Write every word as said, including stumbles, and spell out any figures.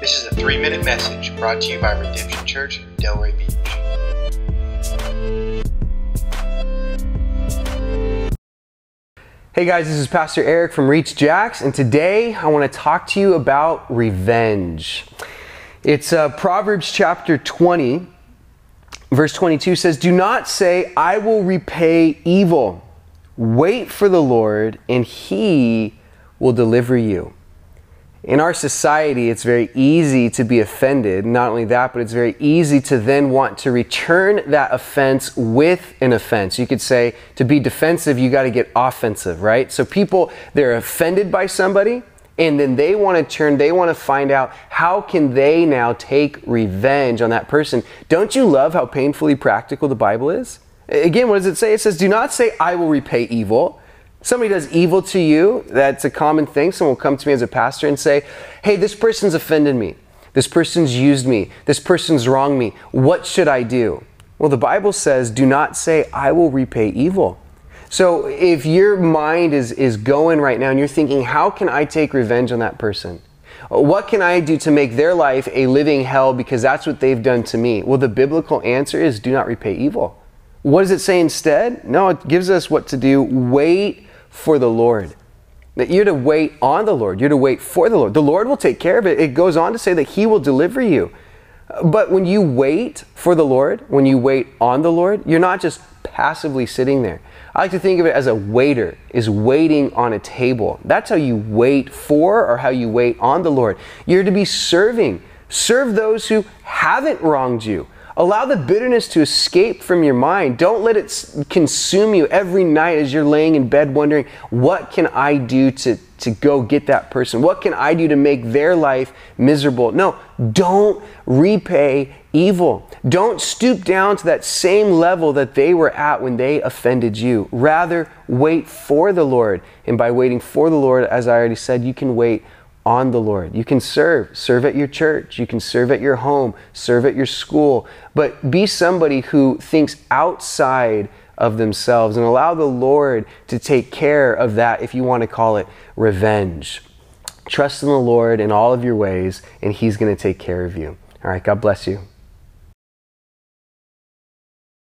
This is a three-minute message brought to you by Redemption Church in Delray Beach. Hey guys, this is Pastor Eric from Reach Jacks, and today I want to talk to you about revenge. It's uh, Proverbs chapter twenty, verse twenty-two says, "Do not say, 'I will repay evil.' Wait for the Lord, and He will deliver you." In our society, it's very easy to be offended. Not only that, but it's very easy to then want to return that offense with an offense. You could say, to be defensive, you got to get offensive, right? So people, they're offended by somebody, and then they want to turn, they want to find out how can they now take revenge on that person. Don't you love how painfully practical the Bible is? Again, what does it say? It says, "Do not say, 'I will repay evil.'" Somebody does evil to you. That's a common thing. Someone will come to me as a pastor and say, "Hey, this person's offended me. This person's used me. This person's wronged me. What should I do?" Well, the Bible says, "Do not say, 'I will repay evil.'" So if your mind is, is going right now and you're thinking, how can I take revenge on that person? What can I do to make their life a living hell because that's what they've done to me? Well, the biblical answer is do not repay evil. What does it say instead? No, it gives us what to do. Wait for the Lord. That you're to wait on the Lord. You're to wait for the Lord. The Lord will take care of it. It goes on to say that He will deliver you. But when you wait for the Lord, when you wait on the Lord, you're not just passively sitting there. I like to think of it as a waiter is waiting on a table. That's how you wait for or how you wait on the Lord. You're to be serving. Serve those who haven't wronged you. Allow the bitterness to escape from your mind. Don't let it consume you every night as you're laying in bed wondering, what can I do to, to go get that person? What can I do to make their life miserable? No, don't repay evil. Don't stoop down to that same level that they were at when they offended you. Rather, wait for the Lord. And by waiting for the Lord, as I already said, you can wait on the Lord. You can serve. Serve at your church. You can serve at your home. Serve at your school. But be somebody who thinks outside of themselves and allow the Lord to take care of that, if you want to call it revenge. Trust in the Lord in all of your ways, and He's going to take care of you. All right, God bless you.